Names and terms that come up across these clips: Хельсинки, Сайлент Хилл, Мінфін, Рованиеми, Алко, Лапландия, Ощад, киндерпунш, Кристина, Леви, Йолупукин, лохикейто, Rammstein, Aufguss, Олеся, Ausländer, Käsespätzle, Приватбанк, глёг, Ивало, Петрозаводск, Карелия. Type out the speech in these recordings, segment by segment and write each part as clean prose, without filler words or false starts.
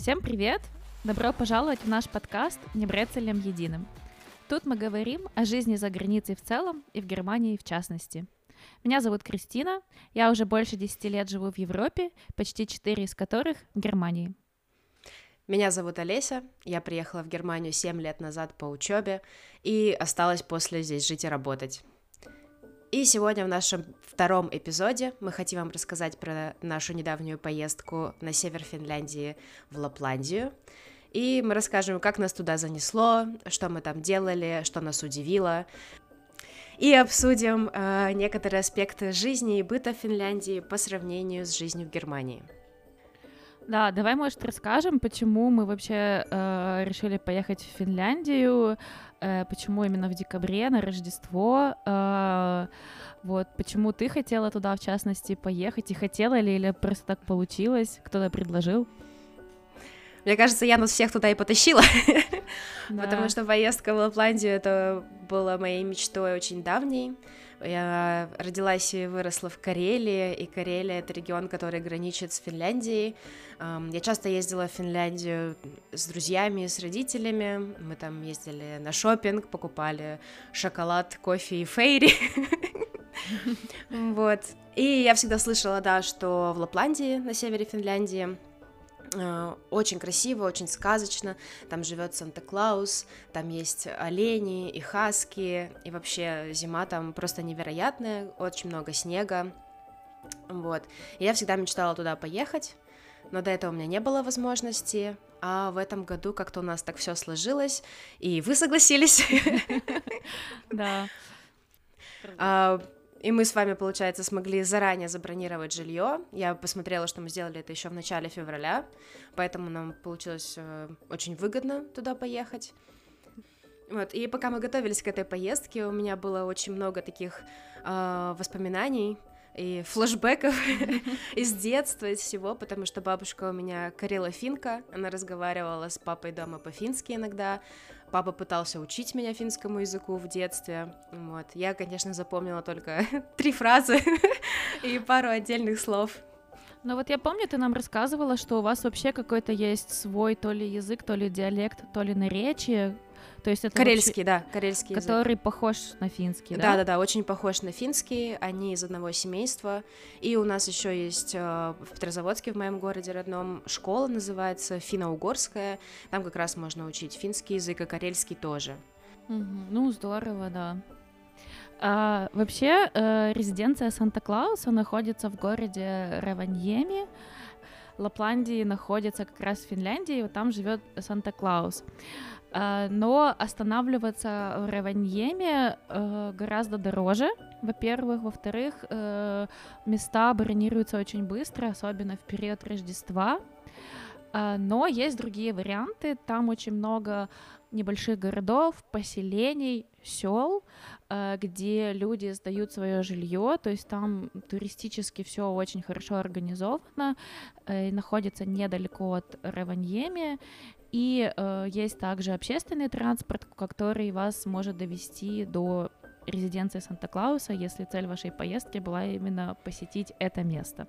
Всем привет! Добро пожаловать в наш подкаст «Не брецелем единым». Тут мы говорим о жизни за границей в целом и в Германии в частности. Меня зовут Кристина, я уже больше 10 лет живу в Европе, почти 4 из которых в Германии. Меня зовут Олеся, я приехала в Германию 7 лет назад по учебе и осталась после здесь жить и работать. И сегодня в нашем втором эпизоде мы хотим вам рассказать про нашу недавнюю поездку на север Финляндии в Лапландию. И мы расскажем, как нас туда занесло, что мы там делали, что нас удивило. И обсудим некоторые аспекты жизни и быта в Финляндии по сравнению с жизнью в Германии. Да, давай, может, расскажем, почему мы вообще решили поехать в Финляндию, почему именно в декабре, на Рождество, вот, почему ты хотела туда, в частности, поехать, и хотела ли, или просто так получилось, кто-то предложил? Мне кажется, я нас всех туда и потащила, да. Потому что поездка в Лапландию, это была моей мечтой очень давней. Я родилась и выросла в Карелии, и Карелия — это регион, который граничит с Финляндией. Я часто ездила в Финляндию с друзьями, с родителями. Мы там ездили на шопинг, покупали шоколад, кофе и фейри. Вот. И я всегда слышала, да, что в Лапландии, на севере Финляндии, очень красиво, очень сказочно. Там живет Санта-Клаус, там есть олени и хаски. И вообще зима там просто невероятная, очень много снега. Вот. И я всегда мечтала туда поехать, но до этого у меня не было возможности. А в этом году как-то у нас так все сложилось, и вы согласились. Да. И мы с вами, получается, смогли заранее забронировать жилье. Я посмотрела, что мы сделали это еще в начале февраля, поэтому нам получилось очень выгодно туда поехать. Вот. И пока мы готовились к этой поездке, у меня было очень много таких воспоминаний и флешбеков из детства, из всего, потому что бабушка у меня карело-финка, она разговаривала с папой дома по-фински иногда. Папа пытался учить меня финскому языку в детстве, вот. Я, конечно, запомнила только 3 фразы и пару отдельных слов. Но вот я помню, ты нам рассказывала, что у вас вообще какой-то есть свой то ли язык, то ли диалект, то ли наречие. То есть это карельский, вообще... да, карельский язык. Который похож на финский, да? Да-да-да, очень похож на финский, они из одного семейства. И у нас еще есть в Петрозаводске, в моем городе родном, школа называется финно-угорская. Там как раз можно учить финский язык и карельский тоже. Ну, здорово, да. Вообще, резиденция Санта-Клауса находится в городе Рованиеми. Лапландия находится как раз в Финляндии, вот там живет Санта-Клаус. Но останавливаться в Рованиеми гораздо дороже, во-первых. Во-вторых, места бронируются очень быстро, особенно в период Рождества. Но есть другие варианты. Там очень много небольших городов, поселений, сел, где люди сдают свое жилье. То есть там туристически все очень хорошо организовано, находится недалеко от Рованиеми. И есть также общественный транспорт, который вас может довести до резиденции Санта-Клауса, если цель вашей поездки была именно посетить это место.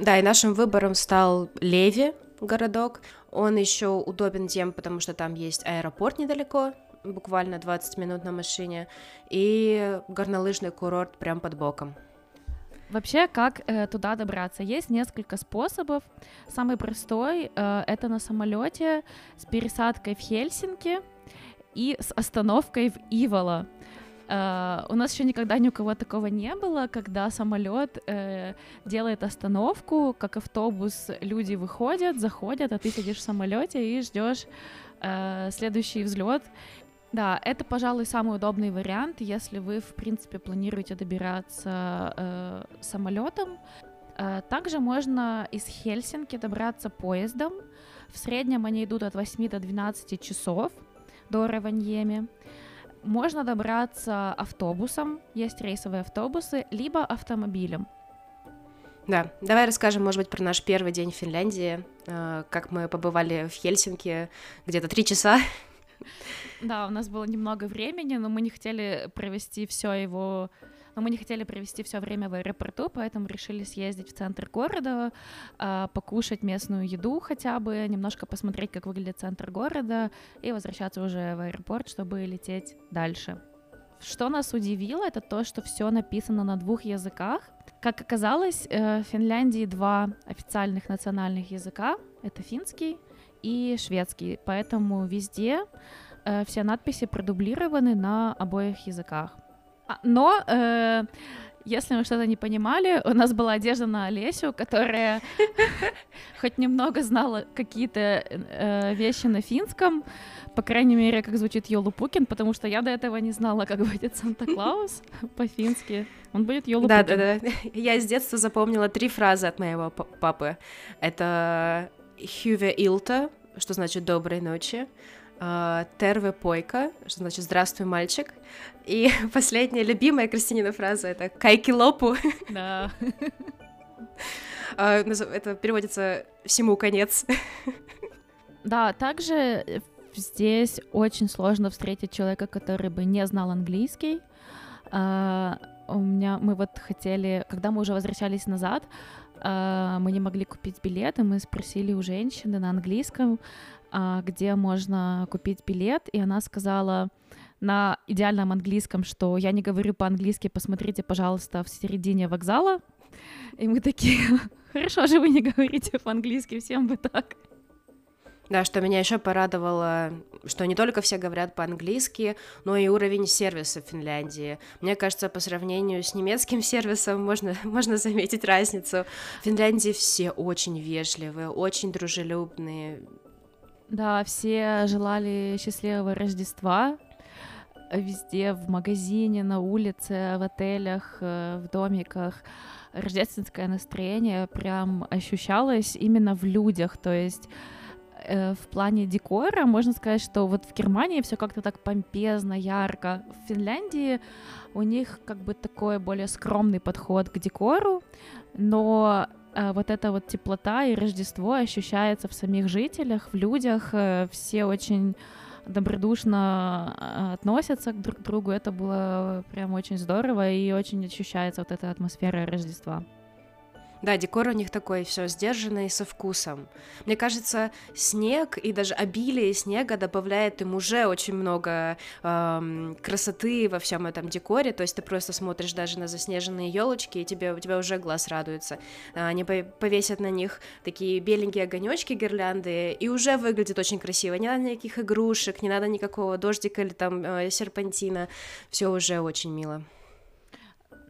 Да, и нашим выбором стал Леви, городок. Он еще удобен тем, потому что там есть аэропорт недалеко, буквально 20 минут на машине, и горнолыжный курорт прям под боком. Вообще, как туда добраться? Есть несколько способов. Самый простой — это на самолете с пересадкой в Хельсинки и с остановкой в Ивало. У нас еще никогда ни у кого такого не было, когда самолет делает остановку, как автобус, люди выходят, заходят, а ты сидишь в самолете и ждешь следующий взлет. Да, это, пожалуй, самый удобный вариант, если вы, в принципе, планируете добираться самолетом. Также можно из Хельсинки добраться поездом. В среднем они идут от 8 до 12 часов до Рованиеми. Можно добраться автобусом, есть рейсовые автобусы, либо автомобилем. Да, давай расскажем, может быть, про наш первый день в Финляндии, как мы побывали в Хельсинки где-то 3 часа. Да, у нас было немного времени, но мы не хотели провести все его но мы не хотели провести все время в аэропорту, поэтому решили съездить в центр города, покушать местную еду хотя бы, немножко посмотреть, как выглядит центр города, и возвращаться уже в аэропорт, чтобы лететь дальше. Что нас удивило, это то, что все написано на двух языках. Как оказалось, в Финляндии два официальных национальных языка, это финский и шведский, поэтому везде все надписи продублированы на обоих языках. Но если мы что-то не понимали, у нас была одежда на Олесю, которая хоть немного знала какие-то вещи на финском, по крайней мере, как звучит Йолупукин, потому что я до этого не знала, как будет Санта-Клаус по-фински. Он будет Йолупукин. Да-да-да. Я с детства запомнила три фразы от моего папы. Это «Hyvää iltaa», что значит «доброй ночи», «Терве пойка», что значит «здравствуй, мальчик». И последняя любимая Кристинина фраза — это «Кайки лопу». Да. Это переводится «всему конец». Да, также здесь очень сложно встретить человека, который бы не знал английский. Мы вот хотели, когда мы уже возвращались назад, мы не могли купить билеты, мы спросили у женщины на английском, где можно купить билет, и она сказала на идеальном английском, что я не говорю по-английски, посмотрите, пожалуйста, в середине вокзала. И мы такие, хорошо же вы не говорите по-английски, всем бы так. Да, что меня еще порадовало, что не только все говорят по-английски, но и уровень сервиса в Финляндии. Мне кажется, по сравнению с немецким сервисом можно заметить разницу. В Финляндии все очень вежливые, очень дружелюбные. Да, все желали счастливого Рождества. Везде, в магазине, на улице, в отелях, в домиках. Рождественское настроение прям ощущалось именно в людях, то есть... В плане декора можно сказать, что вот в Германии все как-то так помпезно, ярко. В Финляндии у них как бы такой более скромный подход к декору, но вот эта вот теплота и Рождество ощущается в самих жителях, в людях. Все очень добродушно относятся друг к другу. Это было прям очень здорово и очень ощущается вот эта атмосфера Рождества. Да, декор у них такой, все сдержанный, со вкусом. Мне кажется, снег и даже обилие снега добавляет им уже очень много красоты во всем этом декоре. То есть ты просто смотришь даже на заснеженные елочки, и у тебя уже глаз радуется. Они повесят на них такие беленькие огонечки, гирлянды, и уже выглядит очень красиво. Не надо никаких игрушек, не надо никакого дождика или там серпантина. Все уже очень мило.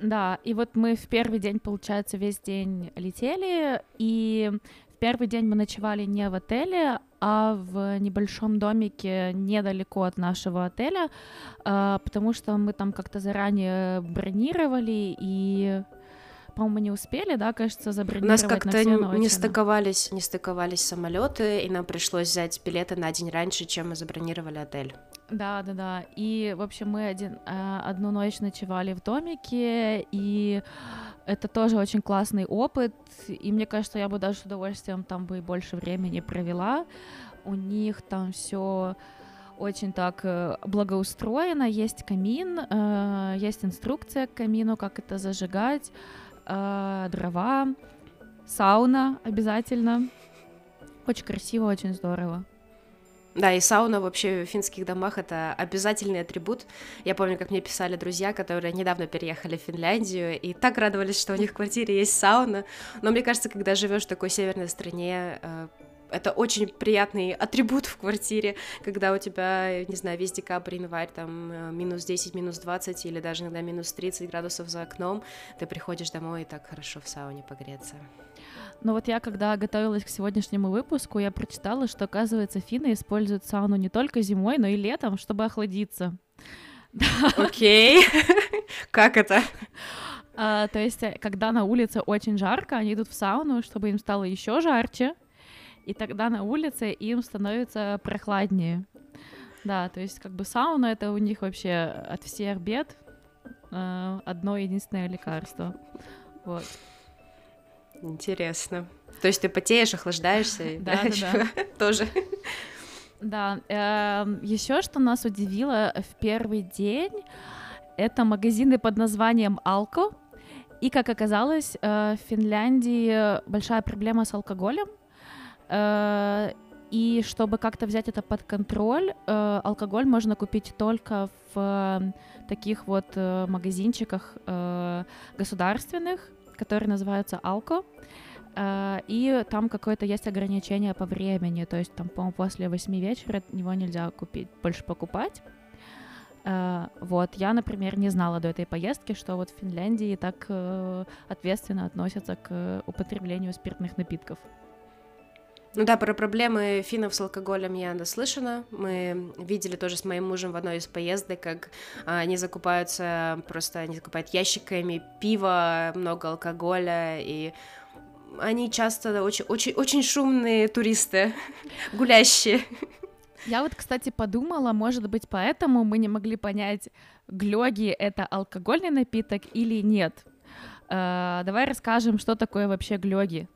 Да, и вот мы в первый день, получается, весь день летели, и в первый день мы ночевали не в отеле, а в небольшом домике недалеко от нашего отеля, потому что мы там как-то заранее бронировали, и, по-моему, не успели, да, кажется, забронировать на всю ночь. У нас как-то не стыковались самолеты, и нам пришлось взять билеты на день раньше, чем мы забронировали отель. Да. И, в общем, мы одну ночь ночевали в домике, и это тоже очень классный опыт, и мне кажется, я бы даже с удовольствием там бы и больше времени провела. У них там все очень так благоустроено, есть камин, есть инструкция к камину, как это зажигать, дрова, сауна обязательно. Очень красиво, очень здорово. Да, и сауна вообще в финских домах — это обязательный атрибут. Я помню, как мне писали друзья, которые недавно переехали в Финляндию, и так радовались, что у них в квартире есть сауна. Но мне кажется, когда живешь в такой северной стране, это очень приятный атрибут в квартире, когда у тебя, не знаю, весь декабрь, январь, там, минус 10, минус 20, или даже иногда минус 30 градусов за окном, ты приходишь домой и так хорошо в сауне погреться. Но вот я, когда готовилась к сегодняшнему выпуску, я прочитала, что, оказывается, финны используют сауну не только зимой, но и летом, чтобы охладиться. Окей, как это? То есть, когда на улице очень жарко, они идут в сауну, чтобы им стало еще жарче, и тогда на улице им становится прохладнее. Да, то есть как бы сауна — это у них вообще от всех бед одно единственное лекарство. Вот. Интересно. То есть ты потеешь, охлаждаешься? Да. Тоже. Да. Еще что нас удивило в первый день, Это магазины под названием «Алко». И, как оказалось, в Финляндии большая проблема с алкоголем. И чтобы как-то взять это под контроль, алкоголь можно купить только в таких вот магазинчиках государственных, которые называются «Алко». И там какое-то есть ограничение по времени, то есть там, по-моему, после 8 вечера его нельзя купить, больше покупать. Вот, я, например, не знала до этой поездки, что вот в Финляндии так ответственно относятся к употреблению спиртных напитков. Ну да, про проблемы финнов с алкоголем я наслышана. Мы видели тоже с моим мужем в одной из поездок, как они закупаются, просто они закупают ящиками пива, много алкоголя, и они часто очень-очень шумные туристы, гулящие. Я вот, кстати, подумала, может быть, поэтому мы не могли понять, глёги — это алкогольный напиток или нет. Давай расскажем, что такое вообще глёги.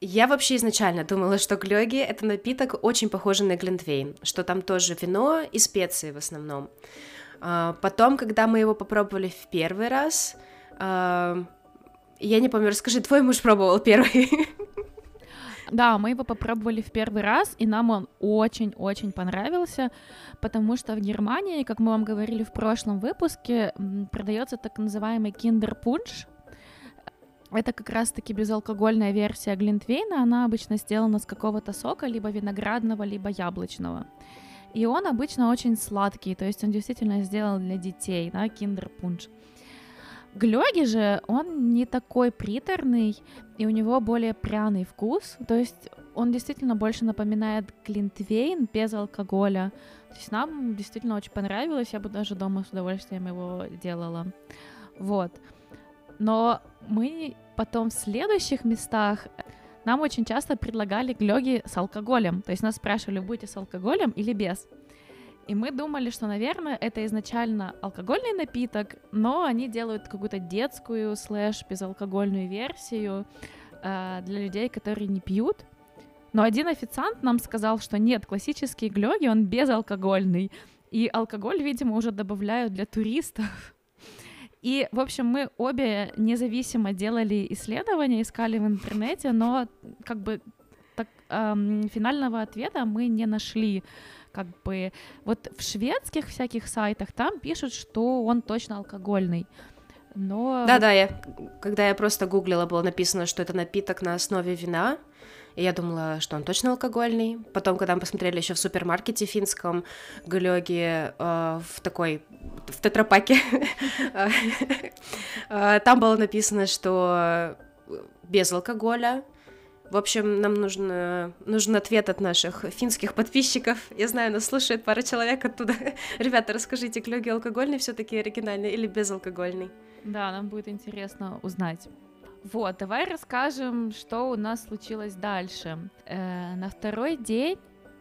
Я вообще изначально думала, что глёги — это напиток, очень похожий на глинтвейн, что там тоже вино и специи в основном. Потом, когда мы его попробовали в первый раз, я не помню, расскажи, твой муж пробовал первый? Да, мы его попробовали в первый раз, и нам он очень-очень понравился, потому что в Германии, как мы вам говорили в прошлом выпуске, продается так называемый киндерпунш. Это как раз-таки безалкогольная версия глинтвейна, она обычно сделана с какого-то сока, либо виноградного, либо яблочного. И он обычно очень сладкий, то есть он действительно сделан для детей, да, киндерпунш. Глёги же, он не такой приторный, и у него более пряный вкус, то есть он действительно больше напоминает глинтвейн без алкоголя. То есть нам действительно очень понравилось, я бы даже дома с удовольствием его делала. Вот. Но мы потом в следующих местах, нам очень часто предлагали глёги с алкоголем, то есть нас спрашивали, будете с алкоголем или без. И мы думали, что, наверное, это изначально алкогольный напиток, но они делают какую-то детскую слэш-безалкогольную версию для людей, которые не пьют. Но один официант нам сказал, что нет, классический глёги, он безалкогольный. И алкоголь, видимо, уже добавляют для туристов. И, в общем, мы обе независимо делали исследования, искали в интернете, но как бы так, финального ответа мы не нашли. Как бы вот в шведских всяких сайтах там пишут, что он точно алкогольный, но... Да-да, когда я просто гуглила, было написано, что это напиток на основе вина, и я думала, что он точно алкогольный. Потом, когда мы посмотрели еще в супермаркете финском глёги в тетрапаке, там было написано, что без алкоголя. В общем, нам нужен ответ от наших финских подписчиков. Я знаю, нас слушает пара человек оттуда. Ребята, расскажите, глёги алкогольный все-таки оригинальный или безалкогольный? Да, нам будет интересно узнать. Вот, давай расскажем, что у нас случилось дальше. На второй день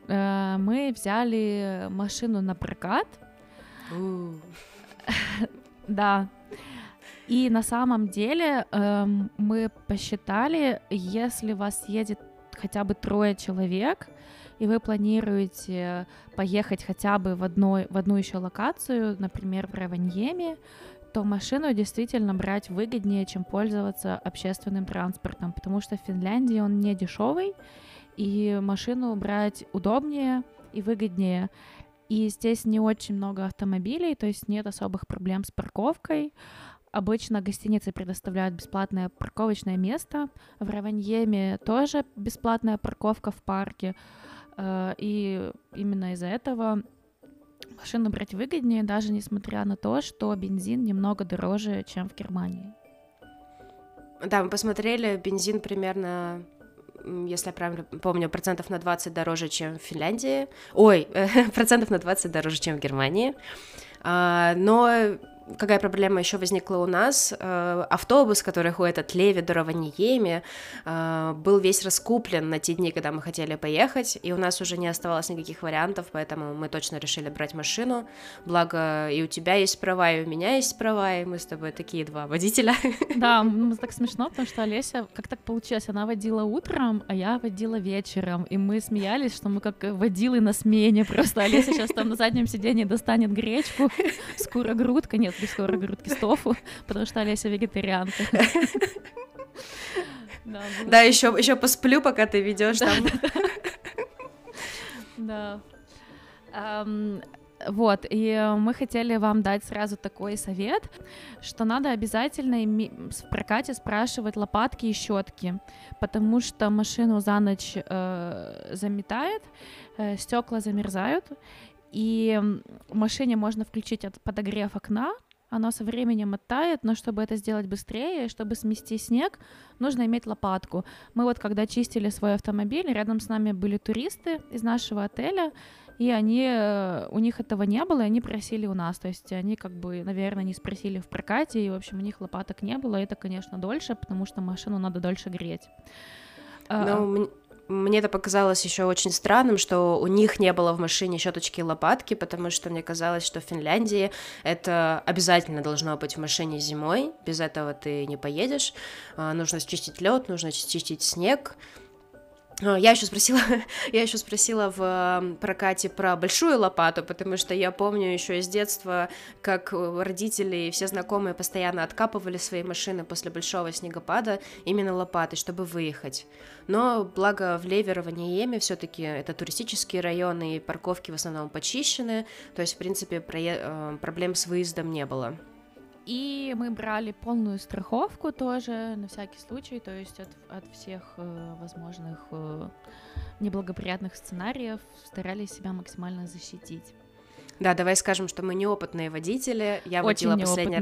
мы взяли машину на прокат. Да. И на самом деле мы посчитали, если вас едет хотя бы 3 человек, и вы планируете поехать хотя бы в одну еще локацию, например, в Рованиеми, то машину действительно брать выгоднее, чем пользоваться общественным транспортом, потому что в Финляндии он не дешевый, и машину брать удобнее и выгоднее. И здесь не очень много автомобилей, то есть нет особых проблем с парковкой. Обычно гостиницы предоставляют бесплатное парковочное место. В Рованиеми тоже бесплатная парковка в парке. И именно из-за этого машину брать выгоднее, даже несмотря на то, что бензин немного дороже, чем в Германии. Да, мы посмотрели, бензин примерно, если я правильно помню, процентов на 20 дороже, чем в Финляндии. Ой, процентов на 20 дороже, чем в Германии. Но... Какая проблема еще возникла у нас? Автобус, который ходит от Леви до Рованиеми, был весь раскуплен на те дни, когда мы хотели поехать, и у нас уже не оставалось никаких вариантов, поэтому мы точно решили брать машину. Благо и у тебя есть права, и у меня есть права, и мы с тобой такие два водителя. Да, так смешно, потому что Олеся, как так получилось, она водила утром, а я водила вечером, и мы смеялись, что мы как водилы на смене, просто Олеся сейчас там на заднем сиденье достанет гречку с курогрудкой, нет, люблю сковороды с тофу, потому что Олеся вегетарианка. Да, еще посплю, пока ты ведешь там. Да. Вот, и мы хотели вам дать сразу такой совет, что надо обязательно в прокате спрашивать лопатки и щетки, потому что машину за ночь заметает, стекла замерзают, и в машине можно включить подогрев окна, оно со временем оттает, но чтобы это сделать быстрее, чтобы смести снег, нужно иметь лопатку. Мы вот когда чистили свой автомобиль, рядом с нами были туристы из нашего отеля, и у них этого не было, и они просили у нас, то есть они как бы, наверное, не спросили в прокате, и, в общем, у них лопаток не было, это, конечно, дольше, потому что машину надо дольше греть. Но мне это показалось еще очень странным, что у них не было в машине щеточки и лопатки, потому что мне казалось, что в Финляндии это обязательно должно быть в машине зимой, без этого ты не поедешь, нужно чистить лед, нужно чистить снег. Я еще спросила в прокате про большую лопату, потому что я помню еще из детства, как родители и все знакомые постоянно откапывали свои машины после большого снегопада именно лопатой, чтобы выехать. Но благо в Леви, Рованиеми все-таки это туристические районы, и парковки в основном почищены, то есть в принципе проблем с выездом не было. И мы брали полную страховку тоже, на всякий случай, то есть от всех возможных неблагоприятных сценариев старались себя максимально защитить. Да, давай скажем, что мы неопытные водители. Я водила последний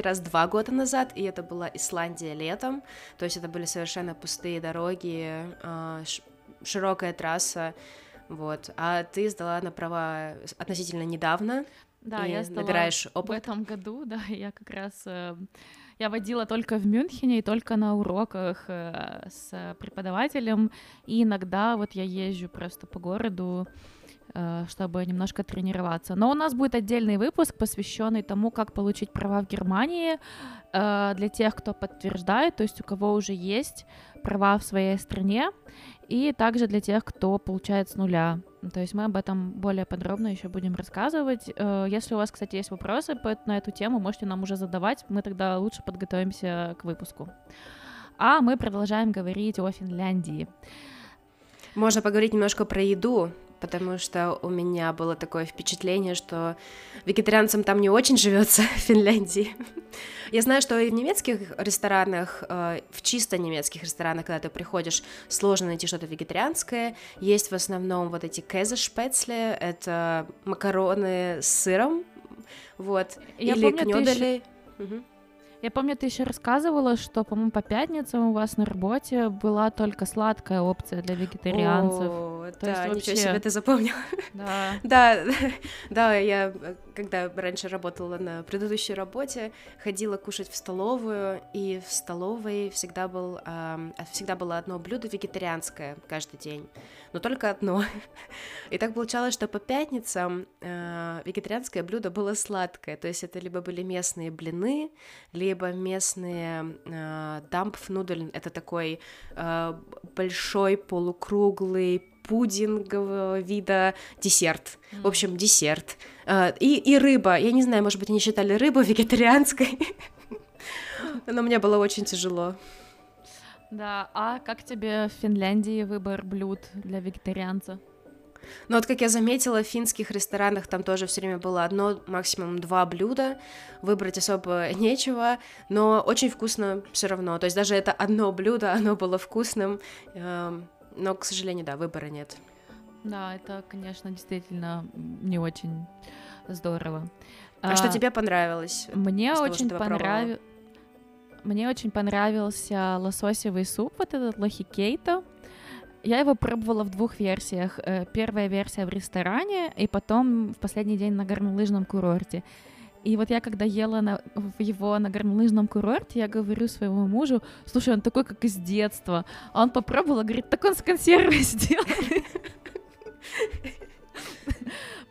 раз 2 года назад, и это была Исландия летом, то есть это были совершенно пустые дороги, широкая трасса, вот. А ты сдала на права относительно недавно. Да, я набираешь опыт. В этом году, да, я как раз я водила только в Мюнхене и только на уроках с преподавателем, и иногда вот я езжу просто по городу, чтобы немножко тренироваться. Но у нас будет отдельный выпуск, посвященный тому, как получить права в Германии для тех, кто подтверждает, то есть у кого уже есть права в своей стране, и также для тех, кто получает с нуля. То есть мы об этом более подробно еще будем рассказывать. Если у вас, кстати, есть вопросы на эту тему, можете нам уже задавать, мы тогда лучше подготовимся к выпуску. А мы продолжаем говорить о Финляндии. Можно поговорить немножко про еду, потому что у меня было такое впечатление, что вегетарианцам там не очень живется в Финляндии. Я знаю, что и в немецких ресторанах, в чисто немецких ресторанах, когда ты приходишь, сложно найти что-то вегетарианское. Есть в основном вот эти Käsespätzle, это макароны с сыром, вот, или кнёдели. Я помню, ты еще рассказывала, что, по-моему, по пятницам у вас на работе была только сладкая опция для вегетарианцев. О, то да, есть вообще... ничего себе, ты запомнила. Да. Да, я когда раньше работала на предыдущей работе, ходила кушать в столовую, и в столовой всегда было одно блюдо вегетарианское каждый день, но только одно. И так получалось, что по пятницам вегетарианское блюдо было сладкое, то есть это либо были местные блины, либо местные дампфнудель, это такой большой полукруглый пудингового вида десерт, в общем, десерт, и рыба, я не знаю, может быть, они считали рыбу вегетарианской, но мне было очень тяжело. Да, а как тебе в Финляндии выбор блюд для вегетарианца? Но вот, как я заметила, в финских ресторанах там тоже все время было одно, максимум 2 блюда, выбрать особо нечего, но очень вкусно все равно, то есть даже это одно блюдо, оно было вкусным, но, к сожалению, да, выбора нет. Да, это, конечно, действительно не очень здорово. А что тебе понравилось? Мне очень понравился лососевый суп, вот этот лохикейто. Я его пробовала в 2 версиях. Первая версия в ресторане, и потом в последний день на горнолыжном курорте. И вот я когда ела его на горнолыжном курорте, я говорю своему мужу: слушай, он такой, как из детства. А он попробовал, говорит, так он с консервой сделанный.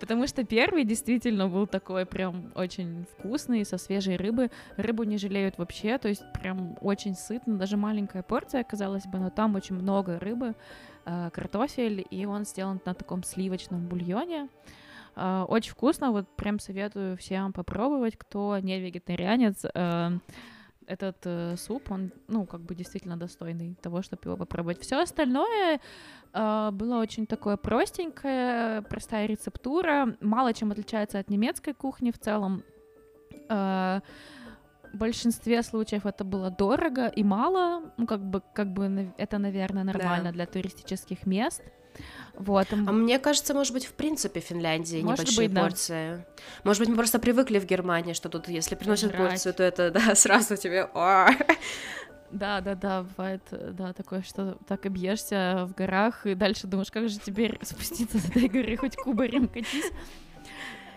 Потому что первый действительно был такой прям очень вкусный, со свежей рыбы. Рыбу не жалеют вообще, то есть прям очень сытно. Даже маленькая порция, казалось бы, но там очень много рыбы, картофель, и он сделан на таком сливочном бульоне. Очень вкусно, вот прям советую всем попробовать, кто не вегетарианец. Этот суп, он, ну, как бы действительно достойный того, чтобы его попробовать. Все остальное было очень такое простенькое, простая рецептура, мало чем отличается от немецкой кухни в целом. В большинстве случаев это было дорого и мало, ну, как бы это, наверное, нормально, да, для туристических мест. Вот. А мне кажется, может быть, в принципе, в Финляндии может небольшие быть, да, порции. Может быть, мы просто привыкли в Германии, что тут, если приносят порцию, то это, да, сразу тебе... Да, бывает, да, такое, что так и бьешься в горах, и дальше думаешь, как же тебе спуститься с этой горы, хоть кубарем катись.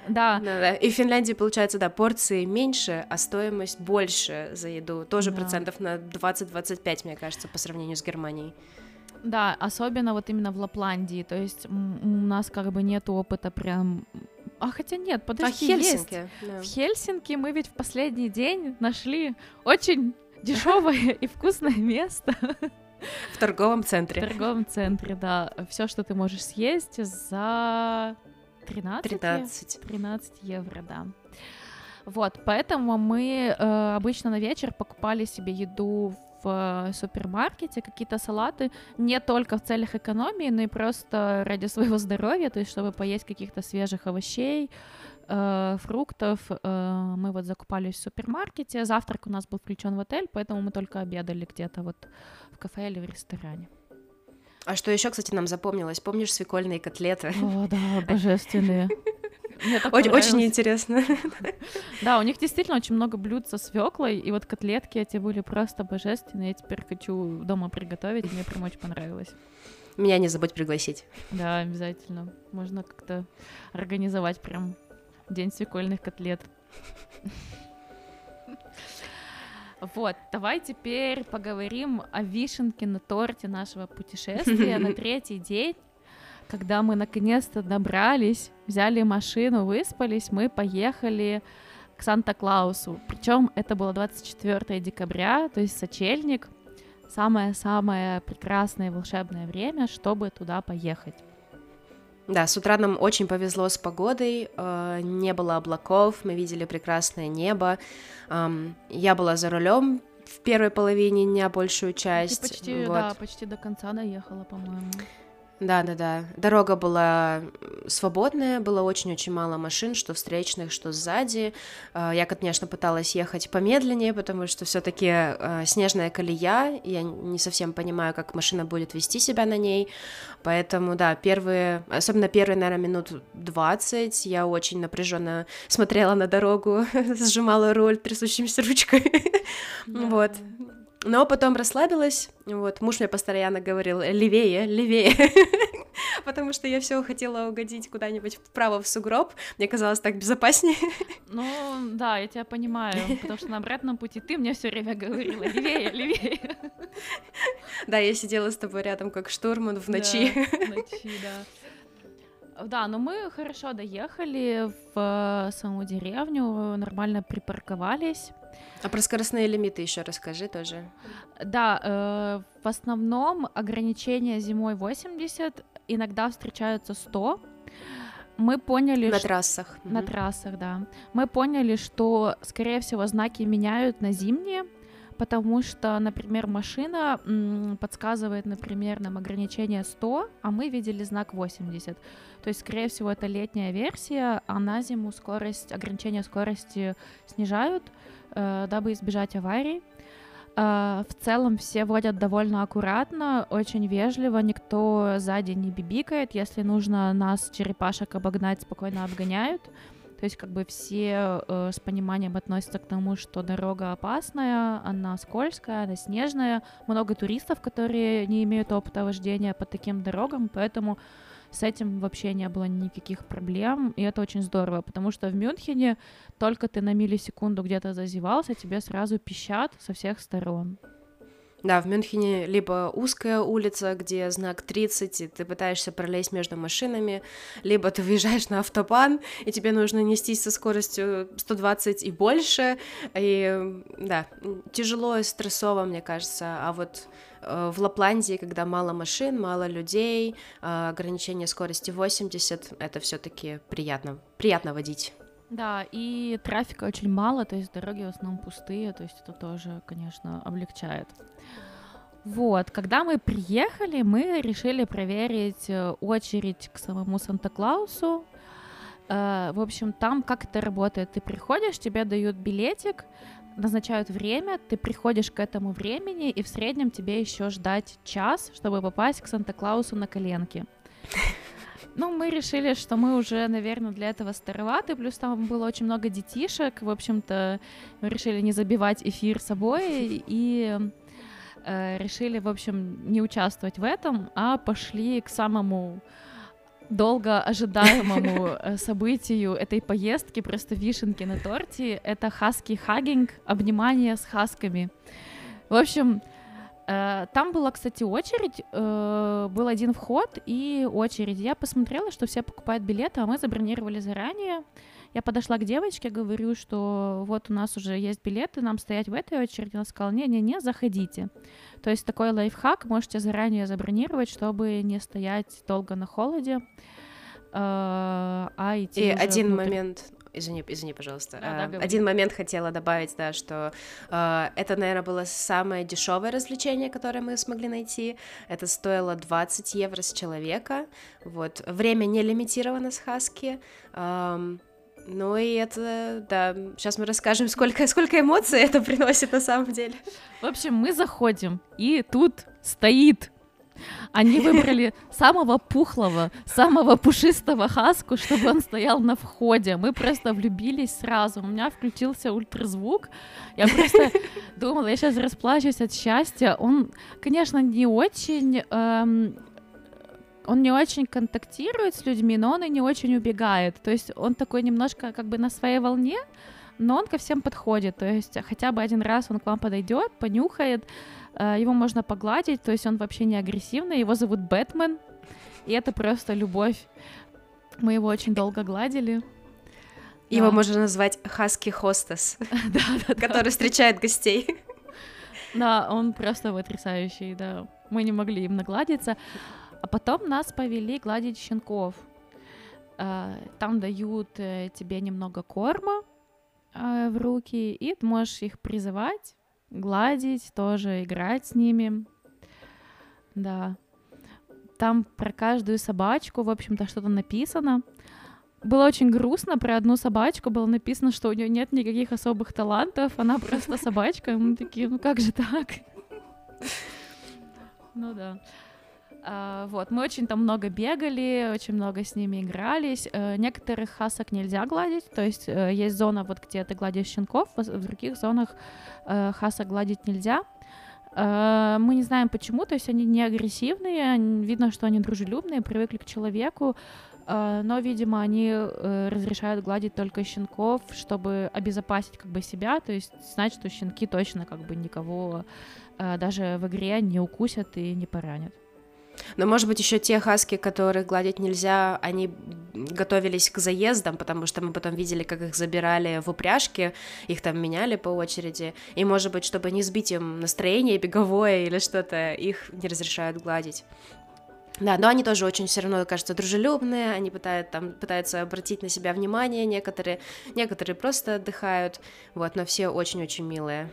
Да. И в Финляндии, получается, да, порции меньше, а стоимость больше за еду. Тоже процентов на 20-25, мне кажется, по сравнению с Германией. Да, особенно вот именно в Лапландии, то есть у нас как бы нет опыта прям... А хотя нет, подожди, Хельсинки, есть. Да. В Хельсинки мы ведь в последний день нашли очень дешевое и вкусное место. В торговом центре. В торговом центре, да. Все, что ты можешь съесть за 13 евро, да. Вот, поэтому мы обычно на вечер покупали себе еду в супермаркете, какие-то салаты, не только в целях экономии, но и просто ради своего здоровья, то есть чтобы поесть каких-то свежих овощей, фруктов. Мы вот закупались в супермаркете, завтрак у нас был включен в отель, поэтому мы только обедали где-то вот в кафе или в ресторане. А что еще, кстати, нам запомнилось? Помнишь свекольные котлеты? О, да, божественные. Очень интересно. Да, у них действительно очень много блюд со свеклой, и вот котлетки эти были просто божественные. Я теперь хочу дома приготовить, мне прям очень понравилось. Меня не забудь пригласить. Да, обязательно. Можно как-то организовать прям день свекольных котлет. Вот, давай теперь поговорим о вишенке на торте нашего путешествия на третий день. Когда мы наконец-то добрались, взяли машину, выспались, мы поехали к Санта-Клаусу. Причем это было 24 декабря, то есть сочельник. Самое-самое прекрасное и волшебное время, чтобы туда поехать. Да, с утра нам очень повезло с погодой, не было облаков, мы видели прекрасное небо. Я была за рулем в первой половине дня большую часть. Почти до конца доехала, по-моему. Да. Дорога была свободная, было очень-очень мало машин, что встречных, что сзади. Я, конечно, пыталась ехать помедленнее, потому что все-таки снежная колея, я не совсем понимаю, как машина будет вести себя на ней, поэтому, да, особенно первые, наверное, минут 20 я очень напряженно смотрела на дорогу, сжимала руль трясущимися ручкой, вот. Но потом расслабилась, вот, муж мне постоянно говорил: левее, потому что я все хотела угодить куда-нибудь вправо в сугроб, мне казалось так безопаснее. Ну, да, я тебя понимаю, потому что на обратном пути ты мне все время говорила: левее. Да, я сидела с тобой рядом как штурман в ночи. Да, но мы хорошо доехали в саму деревню, нормально припарковались. А про скоростные лимиты еще расскажи тоже. Да, в основном ограничения зимой 80, иногда встречаются 100. Мы поняли... На трассах. На трассах, да. Мы поняли, что, скорее всего, знаки меняют на зимние, потому что, например, машина подсказывает, например, нам ограничение 100, а мы видели знак 80. То есть, скорее всего, это летняя версия, а на зиму ограничение скорости снижают, дабы избежать аварий. В целом все водят довольно аккуратно, очень вежливо, никто сзади не бибикает, если нужно нас, черепашек, обогнать, спокойно обгоняют. То есть как бы все с пониманием относятся к тому, что дорога опасная, она скользкая, она снежная, много туристов, которые не имеют опыта вождения по таким дорогам, поэтому с этим вообще не было никаких проблем, и это очень здорово, потому что в Мюнхене только ты на миллисекунду где-то зазевался, тебе сразу пищат со всех сторон. Да, в Мюнхене либо узкая улица, где знак 30, и ты пытаешься пролезть между машинами, либо ты выезжаешь на автобан, и тебе нужно нестись со скоростью 120 и больше, и, да, тяжело и стрессово, мне кажется, а вот в Лапландии, когда мало машин, мало людей, ограничение скорости 80, это все-таки приятно водить. Да, и трафика очень мало, то есть дороги в основном пустые, то есть это тоже, конечно, облегчает. Вот, когда мы приехали, мы решили проверить очередь к самому Санта-Клаусу. В общем, там как это работает? Ты приходишь, тебе дают билетик, назначают время, ты приходишь к этому времени, и в среднем тебе еще ждать час, чтобы попасть к Санта-Клаусу на коленке. Ну, мы решили, что мы уже, наверное, для этого староваты, плюс там было очень много детишек, в общем-то, мы решили не забивать эфир собой, и решили, в общем, не участвовать в этом, а пошли к самому долго ожидаемому событию этой поездки, просто вишенки на торте, это хаски-хаггинг, обнимание с хасками. В общем, там была, кстати, очередь, был один вход и очередь. Я посмотрела, что все покупают билеты, а мы забронировали заранее. Я подошла к девочке, говорю, что вот у нас уже есть билеты, нам стоять в этой очереди. Она сказала, не-не-не, заходите. То есть такой лайфхак, можете заранее забронировать, чтобы не стоять долго на холоде, а идти. И один момент... Извини, пожалуйста. Один момент хотела добавить, да, что это, наверное, было самое дешевое развлечение, которое мы смогли найти. Это стоило 20 евро с человека. Вот. Время не лимитировано с хаски. Ну и это, да, сейчас мы расскажем, сколько эмоций это приносит на самом деле. В общем, мы заходим, и тут стоит... Они выбрали самого пухлого, самого пушистого хаску, чтобы он стоял на входе. Мы просто влюбились сразу. У меня включился ультразвук. Я просто думала, я сейчас расплачусь от счастья. Он, конечно, не очень контактирует с людьми, но он и не очень убегает. То есть он такой немножко как бы на своей волне, но он ко всем подходит. То есть хотя бы один раз он к вам подойдет, понюхает, его можно погладить, то есть он вообще не агрессивный, его зовут Бэтмен, и это просто любовь. Мы его очень долго гладили. Его можно назвать хаски-хостес, который встречает гостей. Да, он просто потрясающий, да. Мы не могли им нагладиться. А потом нас повели гладить щенков. Там дают тебе немного корма в руки, и ты можешь их призывать, гладить, тоже играть с ними. Да. Там про каждую собачку, в общем-то, что-то написано. Было очень грустно, про одну собачку было написано, что у нее нет никаких особых талантов, она просто собачка. И мы такие, ну как же так? Ну да. Вот, мы очень там много бегали, очень много с ними игрались. Некоторых хасок нельзя гладить, то есть есть зона, вот где ты гладишь щенков, в других зонах хасок гладить нельзя. Мы не знаем почему, то есть они не агрессивные, видно, что они дружелюбные, привыкли к человеку, но, видимо, они разрешают гладить только щенков, чтобы обезопасить как бы себя, то есть знать, что щенки точно как бы никого даже в игре не укусят и не поранят. Но, может быть, еще те хаски, которых гладить нельзя, они готовились к заездам, потому что мы потом видели, как их забирали в упряжки, их там меняли по очереди, и, может быть, чтобы не сбить им настроение беговое или что-то, их не разрешают гладить. Да, но они тоже очень все равно, кажется, дружелюбные, они пытаются обратить на себя внимание, некоторые просто отдыхают, вот, но все очень-очень милые.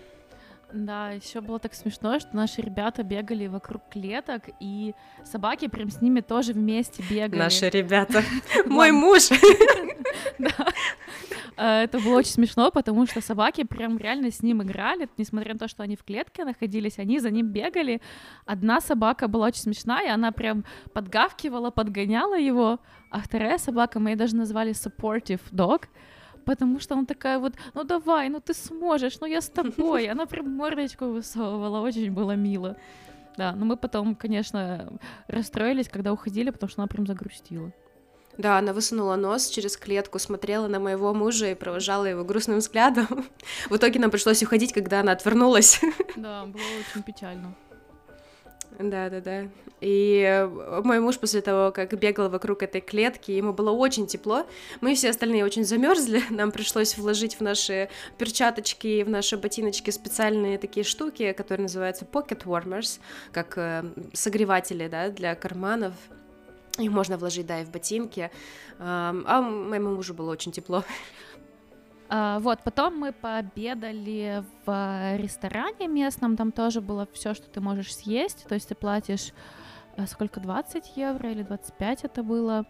Да, еще было так смешно, что наши ребята бегали вокруг клеток, и собаки прям с ними тоже вместе бегали. Наши ребята. Мой муж. Да. Это было очень смешно, потому что собаки прям реально с ним играли, несмотря на то, что они в клетке находились, они за ним бегали. Одна собака была очень смешная, она прям подгавкивала, подгоняла его, а вторая собака, мы ее даже назвали supportive dog, потому что она такая вот, ну давай, ну ты сможешь, ну я с тобой. Она прям мордочку высовывала, очень было мило. Да, но мы потом, конечно, расстроились, когда уходили, потому что она прям загрустила. Да, она высунула нос через клетку, смотрела на моего мужа и провожала его грустным взглядом. В итоге нам пришлось уходить, когда она отвернулась. Да, было очень печально. Да. И мой муж после того, как бегал вокруг этой клетки, ему было очень тепло. Мы все остальные очень замерзли. Нам пришлось вложить в наши перчаточки, в наши ботиночки специальные такие штуки, которые называются pocket warmers, как согреватели, да, для карманов. Их можно вложить, да, и в ботинки. А моему мужу было очень тепло. Вот, потом мы пообедали в ресторане местном, там тоже было все, что ты можешь съесть, то есть ты платишь, сколько, 20 евро или 25 это было,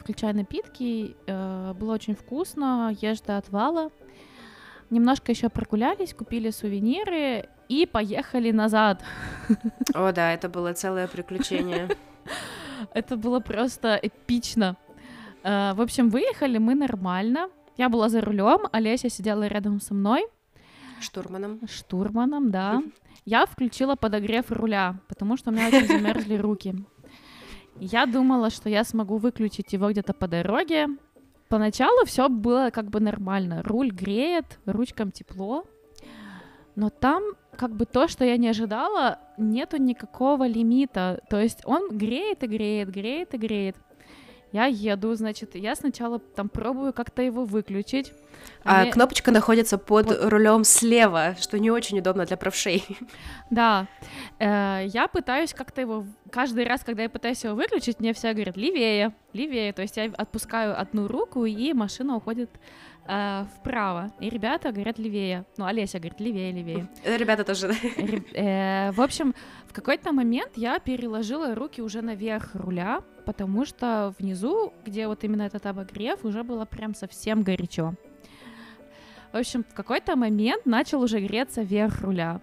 включая напитки, было очень вкусно, ешь до отвала, немножко еще прогулялись, купили сувениры и поехали назад. О да, это было целое приключение. Это было просто эпично. В общем, выехали мы нормально. Я была за рулем, Олеся сидела рядом со мной. Штурманом, да. Я включила подогрев руля, потому что у меня очень замерзли руки. Я думала, что я смогу выключить его где-то по дороге. Поначалу все было как бы нормально. Руль греет, ручкам тепло. Но там как бы то, что я не ожидала, нету никакого лимита. То есть он греет и греет, греет и греет. Я еду, значит, я сначала там пробую как-то его выключить. Кнопочка находится под рулем слева, что не очень удобно для правшей. Да, я пытаюсь как-то его... Каждый раз, когда я пытаюсь его выключить, мне все говорят «левее, левее». То есть я отпускаю одну руку, и машина уходит вправо. И ребята говорят «левее». Ну, Олеся говорит «левее, левее». Ребята тоже, да. В общем, в какой-то момент я переложила руки уже наверх руля, потому что внизу, где вот именно этот обогрев, уже было прям совсем горячо. В общем, в какой-то момент начал уже греться верх руля.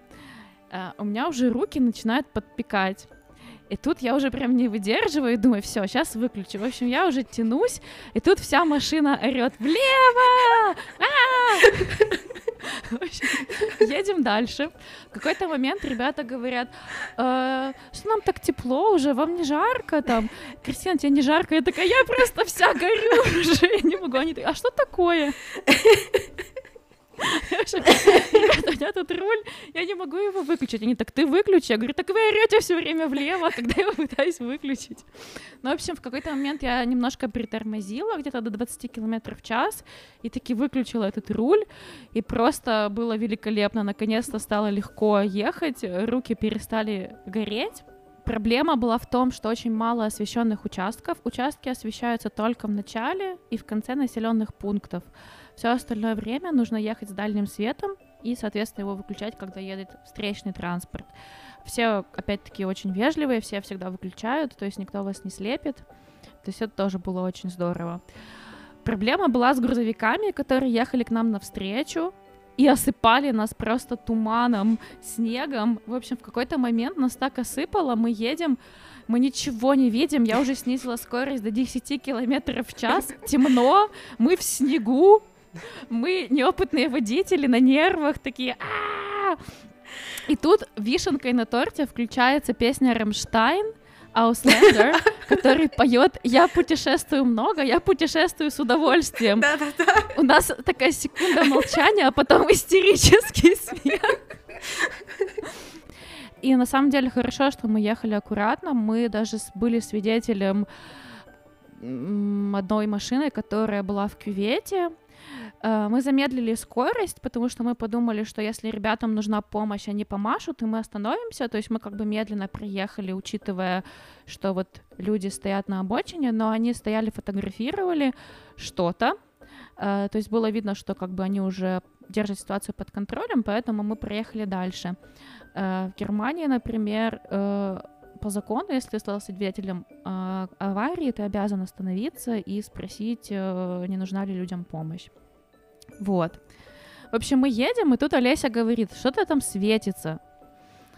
У меня уже руки начинают подпекать. И тут я уже прям не выдерживаю и думаю, все, сейчас выключу. В общем, я уже тянусь, и тут вся машина орет «влево!» В общем, едем дальше. В какой-то момент ребята говорят, что нам так тепло уже, вам не жарко там? Кристина, тебе не жарко? Я такая, я просто вся горю уже, я не могу. Они такие, а что такое? Ребята, у меня тут руль, я не могу его выключить. Они так, ты выключи. Я говорю, так вы орете все время влево, когда я пытаюсь выключить. Ну, в общем, в какой-то момент я немножко притормозила, где-то до 20 км в час, и таки выключила этот руль, и просто было великолепно. Наконец-то стало легко ехать, руки перестали гореть. Проблема была в том, что очень мало освещенных участков. Участки освещаются только в начале и в конце населенных пунктов. Все остальное время нужно ехать с дальним светом и, соответственно, его выключать, когда едет встречный транспорт. Все, опять-таки, очень вежливые, все всегда выключают, то есть никто вас не слепит. То есть это тоже было очень здорово. Проблема была с грузовиками, которые ехали к нам навстречу и осыпали нас просто туманом, снегом. В общем, в какой-то момент нас так осыпало, мы едем, мы ничего не видим, я уже снизила скорость до 10 км в час, темно, мы в снегу, мы неопытные водители на нервах, такие «а-а-а!». И тут вишенкой на торте включается песня Rammstein, Ausländer, который поет «Я путешествую много, я путешествую с удовольствием». Да-да-да. У нас такая секунда молчания, а потом истерический смех. И на самом деле хорошо, что мы ехали аккуратно. Мы даже были свидетелем одной машины, которая была в кювете. Мы замедлили скорость, потому что мы подумали, что если ребятам нужна помощь, они помашут, и мы остановимся, то есть мы как бы медленно приехали, учитывая, что вот люди стоят на обочине, но они стояли, фотографировали что-то, то есть было видно, что как бы они уже держат ситуацию под контролем, поэтому мы проехали дальше. В Германии, например, по закону, если ты стал свидетелем аварии, ты обязан остановиться и спросить, не нужна ли людям помощь. Вот. В общем, мы едем, и тут Олеся говорит, что-то там светится.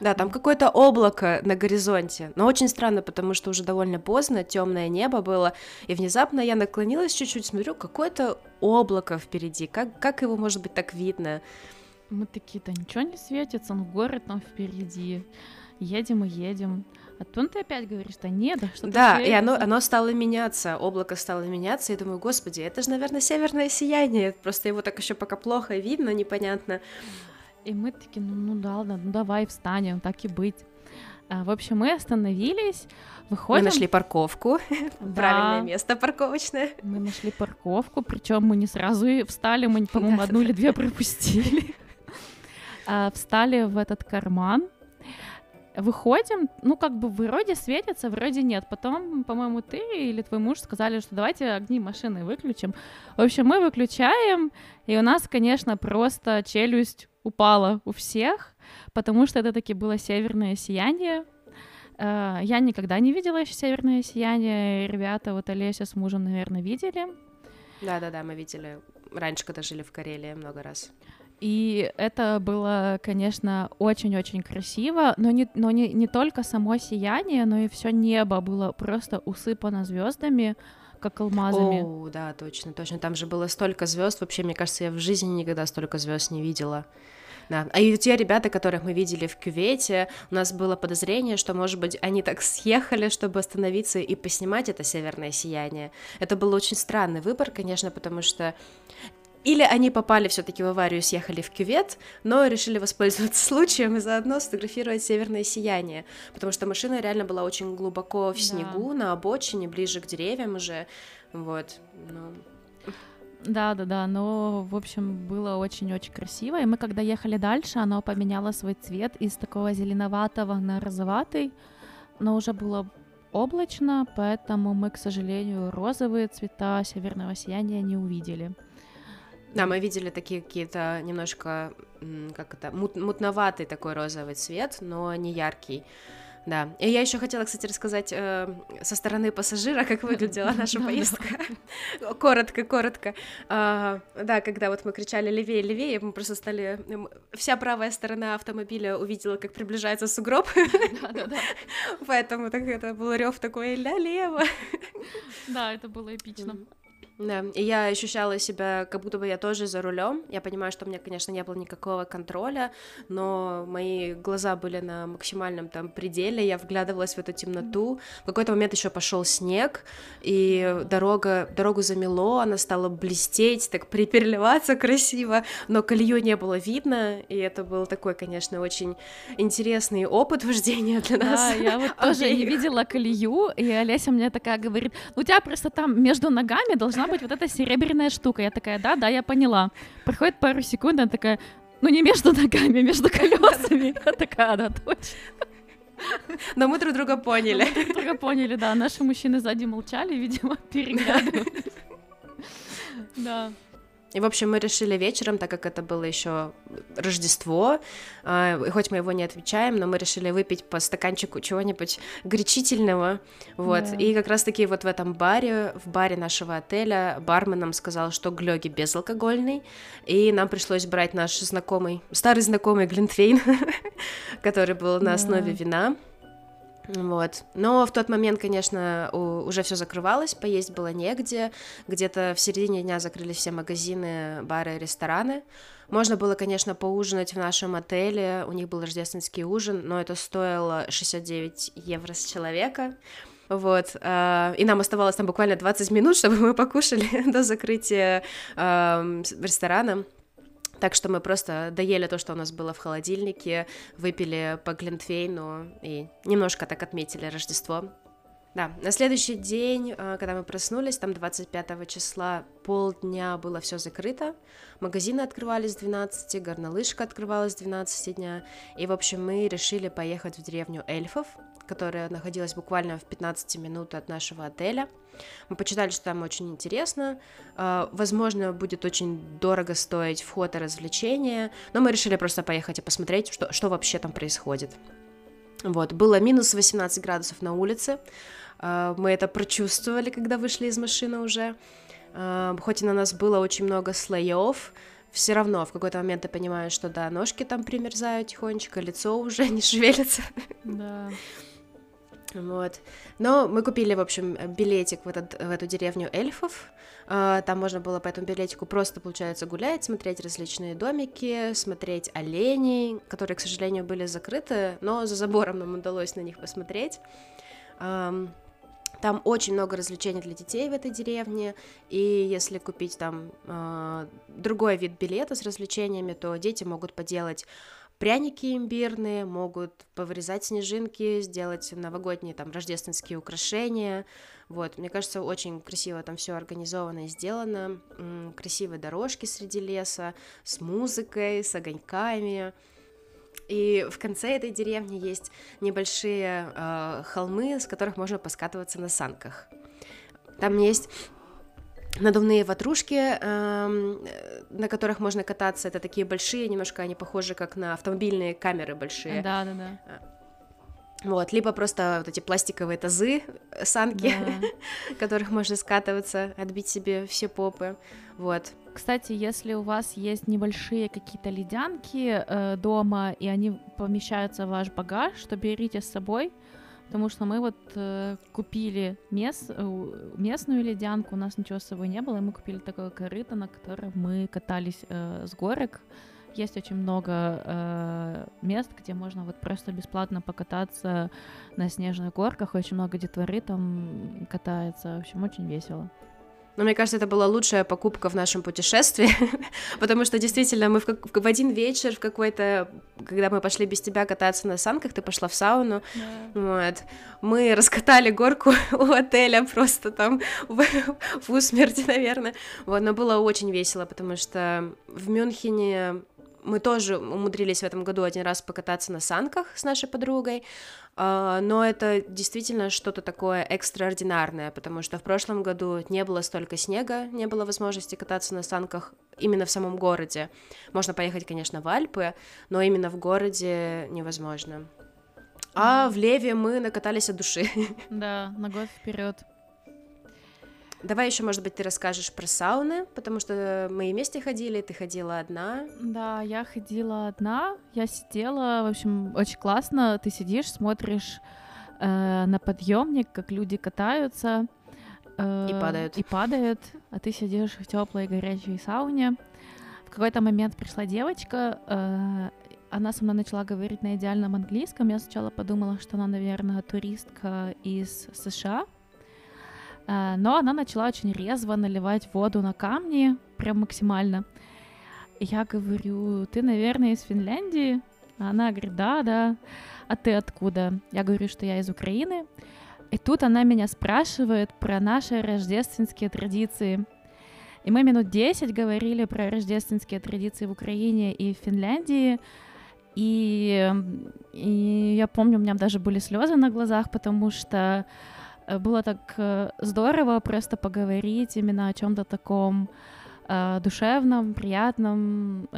Да, там какое-то облако на горизонте. Но очень странно, потому что уже довольно поздно, темное небо было, и внезапно я наклонилась чуть-чуть, смотрю, какое-то облако впереди. Как его, может быть, так видно? Мы такие, да ничего не светится, но город там впереди. Едем и едем. А тут ты опять говоришь, да нет, да что-то да, светится. И оно стало меняться, облако стало меняться, и думаю, господи, это же, наверное, северное сияние, просто его так еще пока плохо видно, непонятно. И мы такие, ну ладно, ну давай встанем, так и быть. В общем, мы остановились, выходим. Мы нашли парковку, да. Правильное место парковочное. Мы нашли парковку, причем мы не сразу встали, мы, по-моему, одну или две пропустили. Встали в этот карман, выходим, ну, как бы вроде светится, вроде нет. Потом, по-моему, ты или твой муж сказали, что давайте огни машины выключим. В общем, мы выключаем, и у нас, конечно, просто челюсть упала у всех, потому что это таки было северное сияние. Я никогда не видела еще северное сияние. Ребята, вот Олеся с мужем, наверное, видели. Да-да-да, мы видели раньше, когда жили в Карелии, много раз. И это было, конечно, очень-очень красиво, но не только само сияние, но и все небо было просто усыпано звездами, как алмазами. О, да, точно, точно. Там же было столько звезд. Вообще, мне кажется, я в жизни никогда столько звезд не видела. Да. А и те ребята, которых мы видели в кювете, у нас было подозрение, что, может быть, они так съехали, чтобы остановиться и поснимать это северное сияние. Это был очень странный выбор, конечно, потому что... Или они попали все-таки в аварию, съехали в кювет, но решили воспользоваться случаем и заодно сфотографировать северное сияние, потому что машина реально была очень глубоко в снегу, да. На обочине, ближе к деревьям уже, вот. Ну. Да-да-да, но, в общем, было очень-очень красиво, и мы, когда ехали дальше, оно поменяло свой цвет из такого зеленоватого на розоватый, но уже было облачно, поэтому мы, к сожалению, розовые цвета северного сияния не увидели. Да, мы видели такие какие-то немножко, как это, мутноватый такой розовый цвет, но не яркий, да. И я еще хотела, кстати, рассказать со стороны пассажира, как выглядела наша поездка. Коротко. Да, когда вот мы кричали «левее, левее», мы просто стали... Вся правая сторона автомобиля увидела, как приближается сугроб. Да. Поэтому это был рев такой «ля-лево». Да, это было эпично. Да, и я ощущала себя, как будто бы я тоже за рулем. Я понимаю, что у меня, конечно, не было никакого контроля, но мои глаза были на максимальном там пределе. Я вглядывалась в эту темноту. В какой-то момент еще пошел снег, и дорогу замело, она стала блестеть, так переливаться красиво, но колею не было видно, и это был такой, конечно, очень интересный опыт вождения для нас. Да, я вот тоже не видела колею, и Олеся мне такая говорит: у тебя просто там между ногами должна быть вот эта серебряная штука. Я такая, да, я поняла. Проходит пару секунд, она такая, не между ногами, между колесами. Я такая, да, точно. Но мы друг друга поняли. Да. Наши мужчины сзади молчали, видимо, переглядывались. Да. И, в общем, мы решили вечером, так как это было еще Рождество, и хоть мы его не отмечаем, но мы решили выпить по стаканчику чего-нибудь горячительного, вот, да. И как раз-таки вот в этом баре, в баре нашего отеля, бармен нам сказал, что глёги безалкогольный, и нам пришлось брать наш старый знакомый глинтвейн, который был на основе вина. Вот, но в тот момент, конечно, уже все закрывалось, поесть было негде, где-то в середине дня закрылись все магазины, бары и рестораны. Можно было, конечно, поужинать в нашем отеле, у них был рождественский ужин, но это стоило 69 евро с человека, вот, и нам оставалось там буквально 20 минут, чтобы мы покушали до закрытия ресторана. Так что мы просто доели то, что у нас было в холодильнике, выпили по глинтвейну и немножко так отметили Рождество. Да, на следующий день, когда мы проснулись, там 25 числа полдня было все закрыто, магазины открывались с 12, горнолыжка открывалась с 12 дня, и, в общем, мы решили поехать в деревню эльфов, которая находилась буквально в 15 минут от нашего отеля. Мы почитали, что там очень интересно, возможно, будет очень дорого стоить вход и развлечения, но мы решили просто поехать и посмотреть, что вообще там происходит. Вот, было минус 18 градусов на улице, мы это прочувствовали, когда вышли из машины уже, хоть и на нас было очень много слоев, все равно в какой-то момент ты понимаешь, что да, ножки там примерзают тихонечко, лицо уже не шевелится. Да. Вот. Но мы купили, в общем, билетик в эту деревню эльфов. Там можно было по этому билетику просто, получается, гулять, смотреть различные домики, смотреть оленей, которые, к сожалению, были закрыты, но за забором нам удалось на них посмотреть. Там очень много развлечений для детей в этой деревне, и если купить там другой вид билета с развлечениями, то дети могут поделать пряники имбирные, могут повырезать снежинки, сделать новогодние, там, рождественские украшения, вот, мне кажется, очень красиво там все организовано и сделано, красивые дорожки среди леса, с музыкой, с огоньками, и в конце этой деревни есть небольшие холмы, с которых можно поскатываться на санках, там есть... надувные ватрушки, на которых можно кататься, это такие большие, немножко они похожи как на автомобильные камеры большие. Да. Вот, либо просто вот эти пластиковые тазы, санки, да. Которых можно скатываться, отбить себе все попы, вот. Кстати, если у вас есть небольшие какие-то ледянки дома, и они помещаются в ваш багаж, то берите с собой. Потому что мы вот купили местную ледянку, у нас ничего с собой не было, и мы купили такое корыто, на котором мы катались с горок. Есть очень много мест, где можно вот просто бесплатно покататься на снежных горках, очень много детворы там катается, в общем, очень весело. Но мне кажется, это была лучшая покупка в нашем путешествии, потому что действительно мы в один вечер в какой-то, когда мы пошли без тебя кататься на санках, ты пошла в сауну, yeah. Вот. Мы раскатали горку у отеля просто там в усмерти, наверное, вот, но было очень весело, потому что в Мюнхене мы тоже умудрились в этом году один раз покататься на санках с нашей подругой, но это действительно что-то такое экстраординарное, потому что в прошлом году не было столько снега, не было возможности кататься на санках именно в самом городе. Можно поехать, конечно, в Альпы, но именно в городе невозможно. А в Леве мы накатались от души. Да, на год вперед. Давай еще, может быть, ты расскажешь про сауны, потому что мы вместе ходили, ты ходила одна. Да, я ходила одна, я сидела, в общем, очень классно. Ты сидишь, смотришь на подъемник, как люди катаются. И падают, а ты сидишь в теплой горячей сауне. В какой-то момент пришла девочка, она со мной начала говорить на идеальном английском. Я сначала подумала, что она, наверное, туристка из США. Но она начала очень резво наливать воду на камни, прям максимально. Я говорю, ты, наверное, из Финляндии? Она говорит, да. А ты откуда? Я говорю, что я из Украины. И тут она меня спрашивает про наши рождественские традиции. И мы минут 10 говорили про рождественские традиции в Украине и в Финляндии. И я помню, у меня даже были слезы на глазах, потому что было так здорово просто поговорить именно о чем-то таком душевном, приятном,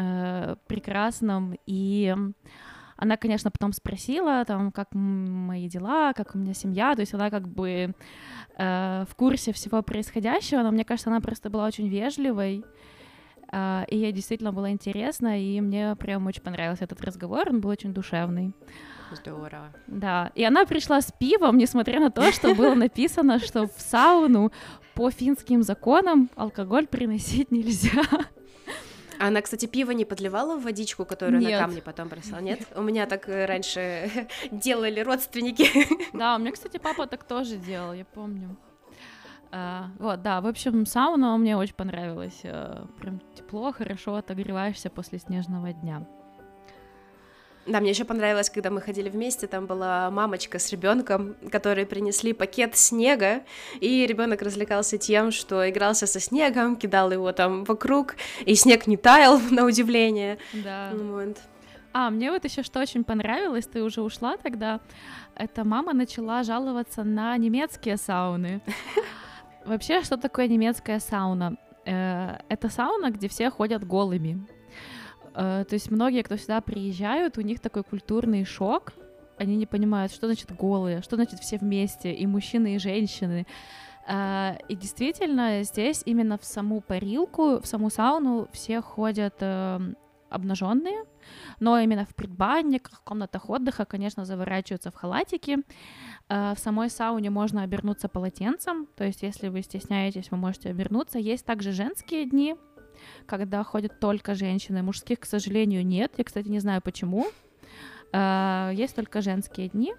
прекрасном. И она, конечно, потом спросила, там, как мои дела, как у меня семья. То есть она как бы в курсе всего происходящего, но мне кажется, она просто была очень вежливой. И ей действительно было интересно, и мне прям очень понравился этот разговор, он был очень душевный. Здорово. Да, и она пришла с пивом, несмотря на то, что было написано, что в сауну по финским законам алкоголь приносить нельзя. Она, кстати, пиво не подливала в водичку, которую на камни потом бросала, нет? У меня так раньше делали родственники. Да, у меня, кстати, папа так тоже делал, я помню. Вот, да, в общем, сауна мне очень понравилась. Прям тепло, хорошо отогреваешься после снежного дня. Да, мне еще понравилось, когда мы ходили вместе, там была мамочка с ребенком, которые принесли пакет снега, и ребенок развлекался тем, что игрался со снегом, кидал его там вокруг, и снег не таял, на удивление. Да. Вот. А, мне вот еще что очень понравилось, ты уже ушла тогда, эта мама начала жаловаться на немецкие сауны. Вообще, что такое немецкая сауна? Это сауна, где все ходят голыми. То есть многие, кто сюда приезжают, у них такой культурный шок. Они не понимают, что значит голые, что значит все вместе, и мужчины, и женщины. И действительно, здесь именно в саму парилку, в саму сауну все ходят обнаженные, но именно в предбанниках, в комнатах отдыха, конечно, заворачиваются в халатики. В самой сауне можно обернуться полотенцем, то есть если вы стесняетесь, вы можете обернуться. Есть также женские дни, когда ходят только женщины. Мужских, к сожалению, нет. Я, кстати, не знаю, почему. Есть только женские дни.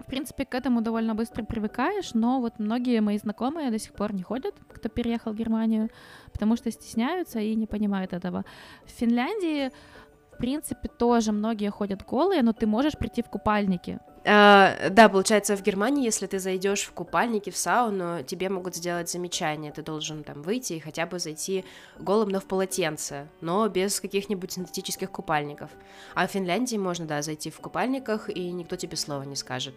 В принципе, к этому довольно быстро привыкаешь, но вот многие мои знакомые до сих пор не ходят, кто переехал в Германию, потому что стесняются и не понимают этого. В Финляндии, в принципе, тоже многие ходят голые, но ты можешь прийти в купальнике. Да, получается, в Германии, если ты зайдешь в купальники, в сауну, тебе могут сделать замечание, ты должен там выйти и хотя бы зайти голым, но в полотенце, но без каких-нибудь синтетических купальников. А в Финляндии можно, да, зайти в купальниках, и никто тебе слова не скажет.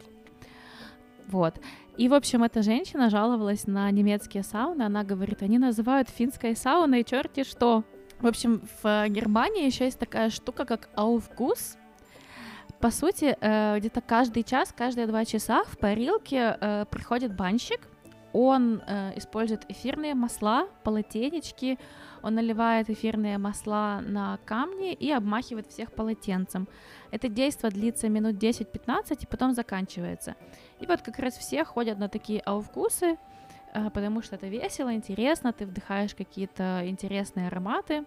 Вот. И, в общем, эта женщина жаловалась на немецкие сауны, она говорит, они называют финской сауной черти что. В общем, в Германии еще есть такая штука, как Aufguss. По сути, где-то каждый час, каждые 2 часа в парилке приходит банщик, он использует эфирные масла, полотенечки, он наливает эфирные масла на камни и обмахивает всех полотенцем. Это действие длится минут 10-15 и потом заканчивается. И вот как раз все ходят на такие Aufgüsse, потому что это весело, интересно, ты вдыхаешь какие-то интересные ароматы.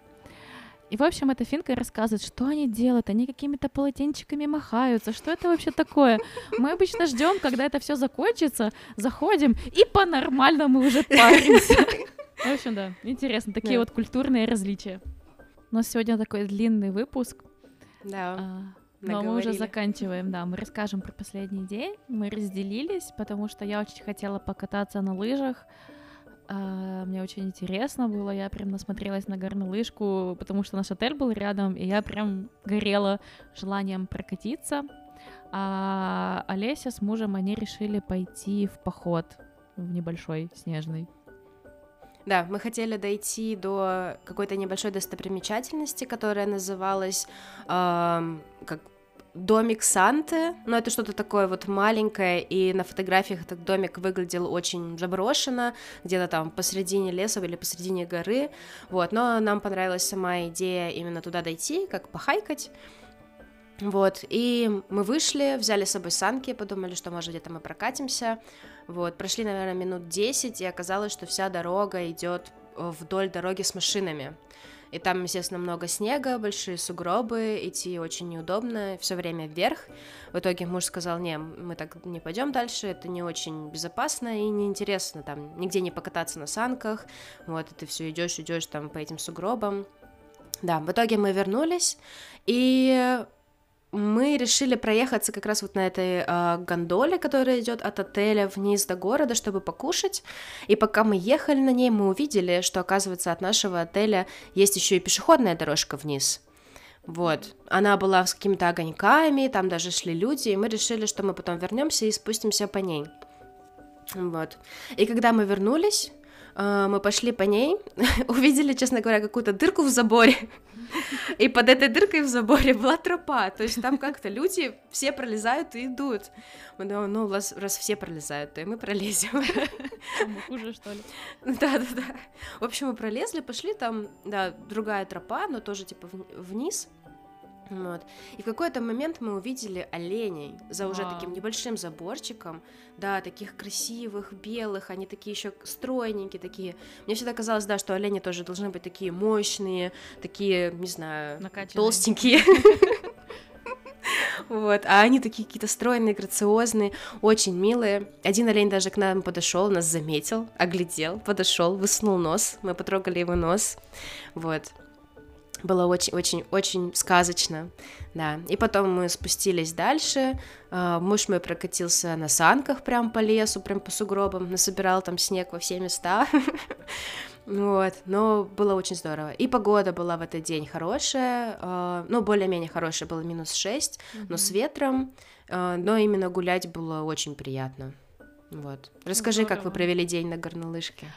И, в общем, эта финка рассказывает, что они делают, они какими-то полотенчиками махаются, что это вообще такое? Мы обычно ждем, когда это все закончится, заходим, и по-нормальному уже паримся. В общем, да, интересно, такие вот культурные различия. У нас сегодня такой длинный выпуск, да, но мы уже заканчиваем, да, мы расскажем про последний день, мы разделились, потому что я очень хотела покататься на лыжах, мне очень интересно было, я прям насмотрелась на горнолыжку, потому что наш отель был рядом, и я прям горела желанием прокатиться. А Олеся с мужем, они решили пойти в поход, в небольшой, снежный. Да, мы хотели дойти до какой-то небольшой достопримечательности, которая называлась как домик Санты, но это что-то такое вот маленькое, и на фотографиях этот домик выглядел очень заброшенно, где-то там посредине леса или посредине горы, вот, но нам понравилась сама идея именно туда дойти, как похайкать, вот, и мы вышли, взяли с собой санки, подумали, что, может, где-то мы прокатимся, вот, прошли, наверное, минут 10, и оказалось, что вся дорога идет вдоль дороги с машинами. И там, естественно, много снега, большие сугробы, идти очень неудобно, все время вверх. В итоге муж сказал, не, мы так не пойдем дальше, это не очень безопасно и неинтересно, там нигде не покататься на санках, вот, и ты все идешь там по этим сугробам. Да, в итоге мы вернулись, и мы решили проехаться как раз вот на этой гондоле, которая идет от отеля вниз до города, чтобы покушать, и пока мы ехали на ней, мы увидели, что, оказывается, от нашего отеля есть еще и пешеходная дорожка вниз, вот, она была с какими-то огоньками, там даже шли люди, и мы решили, что мы потом вернемся и спустимся по ней, вот, и когда мы вернулись, мы пошли по ней, увидели, честно говоря, какую-то дырку в заборе, и под этой дыркой в заборе была тропа, то есть там как-то люди все пролезают и идут. Мы думаем, ну, раз все пролезают, то и мы пролезем. Хуже, что ли? Да-да-да. В общем, мы пролезли, пошли, там, да, другая тропа, но тоже, типа, вниз. Вот. И в какой-то момент мы увидели оленей за уже таким небольшим заборчиком, да, таких красивых, белых, они такие еще стройненькие такие. Мне всегда казалось, да, что олени тоже должны быть такие мощные, такие, не знаю, накачанные, толстенькие. Вот, а они такие какие-то стройные, грациозные, очень милые. Один олень даже к нам подошел, нас заметил, оглядел, подошел, высунул нос, мы потрогали его нос, вот. Было очень-очень-очень сказочно, да. И потом мы спустились дальше, муж мой прокатился на санках прям по лесу, прям по сугробам, насобирал там снег во все места, вот, но было очень здорово. И погода была в этот день хорошая, ну, более-менее хорошая, было минус 6, но с ветром, но именно гулять было очень приятно, вот. Расскажи, как вы провели день на горнолыжке?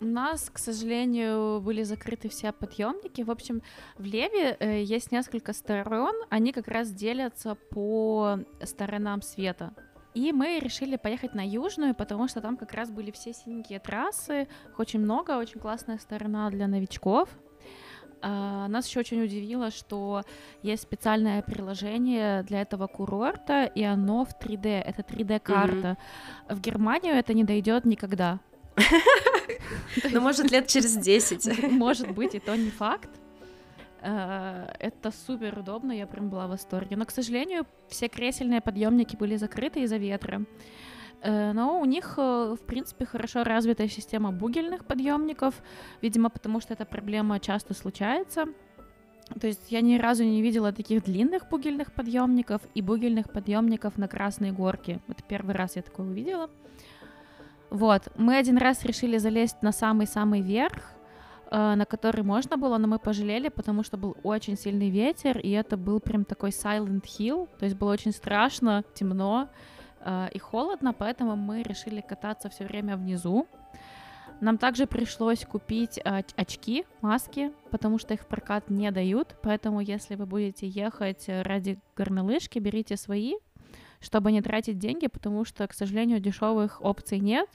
У нас, к сожалению, были закрыты все подъемники. В общем, в Леви есть несколько сторон, они как раз делятся по сторонам света. И мы решили поехать на южную, потому что там как раз были все синенькие трассы, их очень много, очень классная сторона для новичков. Нас еще очень удивило, что есть специальное приложение для этого курорта, и оно в 3D, это 3D-карта. Mm-hmm. В Германию это не дойдет никогда. Ну, может, лет через 10. Может быть, и то не факт. Это супер удобно, я прям была в восторге. Но, к сожалению, все кресельные подъемники были закрыты из-за ветра. Но у них, в принципе, хорошо развитая система бугельных подъемников, видимо, потому что эта проблема часто случается. То есть я ни разу не видела таких длинных бугельных подъемников и бугельных подъемников на Красной Горке. Вот первый раз я такое увидела. Вот, мы один раз решили залезть на самый-самый верх, на который можно было, но мы пожалели, потому что был очень сильный ветер, и это был прям такой Сайлент Хилл, то есть было очень страшно, темно и холодно, поэтому мы решили кататься все время внизу. Нам также пришлось купить очки, маски, потому что их в прокат не дают, поэтому если вы будете ехать ради горнолыжки, берите свои, чтобы не тратить деньги, потому что, к сожалению, дешевых опций нет,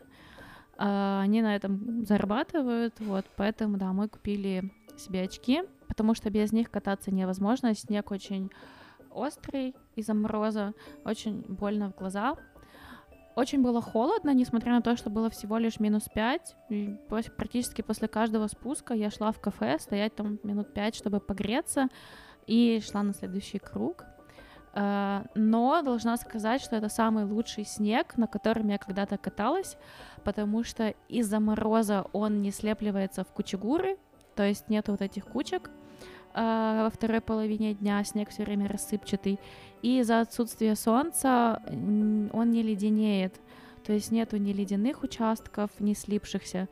они на этом зарабатывают, вот, поэтому, да, мы купили себе очки, потому что без них кататься невозможно, снег очень острый из-за мороза, очень больно в глаза. Очень было холодно, несмотря на то, что было всего лишь -5. И практически после каждого спуска я шла в кафе, стоять там минут 5, чтобы погреться, и шла на следующий круг. Но должна сказать, что это самый лучший снег, на котором я когда-то каталась, потому что из-за мороза он не слепливается в кучегуры, то есть нет вот этих кучек. Во второй половине дня снег все время рассыпчатый, и из-за отсутствия солнца он не леденеет, то есть нету ни ледяных участков, ни слипшихся,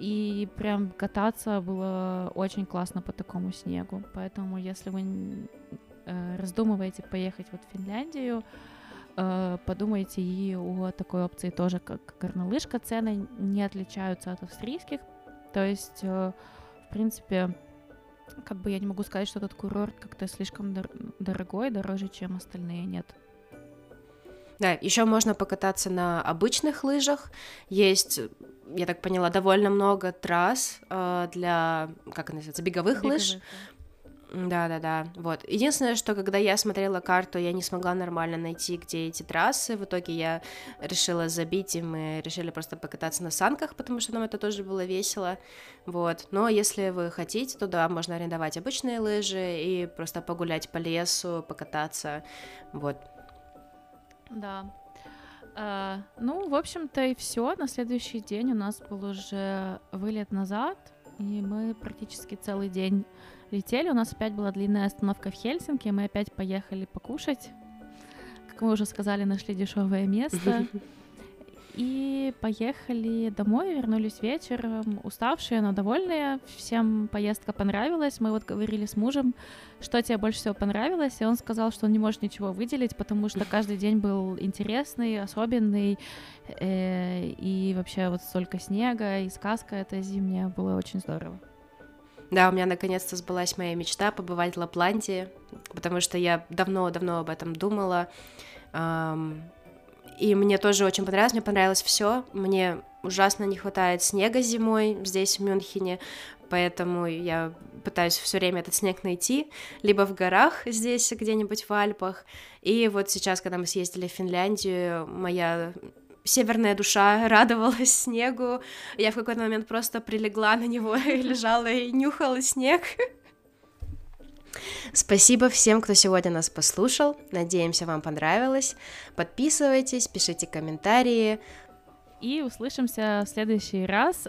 и прям кататься было очень классно по такому снегу, поэтому если вы раздумываете поехать вот в Финляндию, подумайте и о такой опции тоже, как горнолыжка. Цены не отличаются от австрийских, то есть, в принципе, как бы я не могу сказать, что этот курорт как-то слишком дорогой, дороже, чем остальные, нет. Да, еще можно покататься на обычных лыжах. Есть, я так поняла, довольно много трасс для, как она называется, беговых лыж. Да-да-да, вот. Единственное, что когда я смотрела карту, я не смогла нормально найти, где эти трассы. В итоге я решила забить, и мы решили просто покататься на санках, потому что нам это тоже было весело, вот. Но если вы хотите, то да, можно арендовать обычные лыжи и просто погулять по лесу, покататься, вот. Да. Ну, в общем-то, и все. На следующий день у нас был уже вылет назад, и мы практически целый день летели, у нас опять была длинная остановка в Хельсинки, мы опять поехали покушать, как мы уже сказали, нашли дешевое место, и поехали домой, вернулись вечером, уставшие, но довольные, всем поездка понравилась, мы вот говорили с мужем, что тебе больше всего понравилось, и он сказал, что он не может ничего выделить, потому что каждый день был интересный, особенный, и вообще вот столько снега, и сказка эта зимняя, было очень здорово. Да, у меня наконец-то сбылась моя мечта побывать в Лапландии, потому что я давно-давно об этом думала, и мне тоже очень понравилось, мне понравилось все, мне ужасно не хватает снега зимой здесь, в Мюнхене, поэтому я пытаюсь все время этот снег найти, либо в горах здесь где-нибудь в Альпах, и вот сейчас, когда мы съездили в Финляндию, моя... северная душа радовалась снегу. Я в какой-то момент просто прилегла на него и лежала и нюхала снег. Спасибо всем, кто сегодня нас послушал. Надеемся, вам понравилось. Подписывайтесь, пишите комментарии. И услышимся в следующий раз.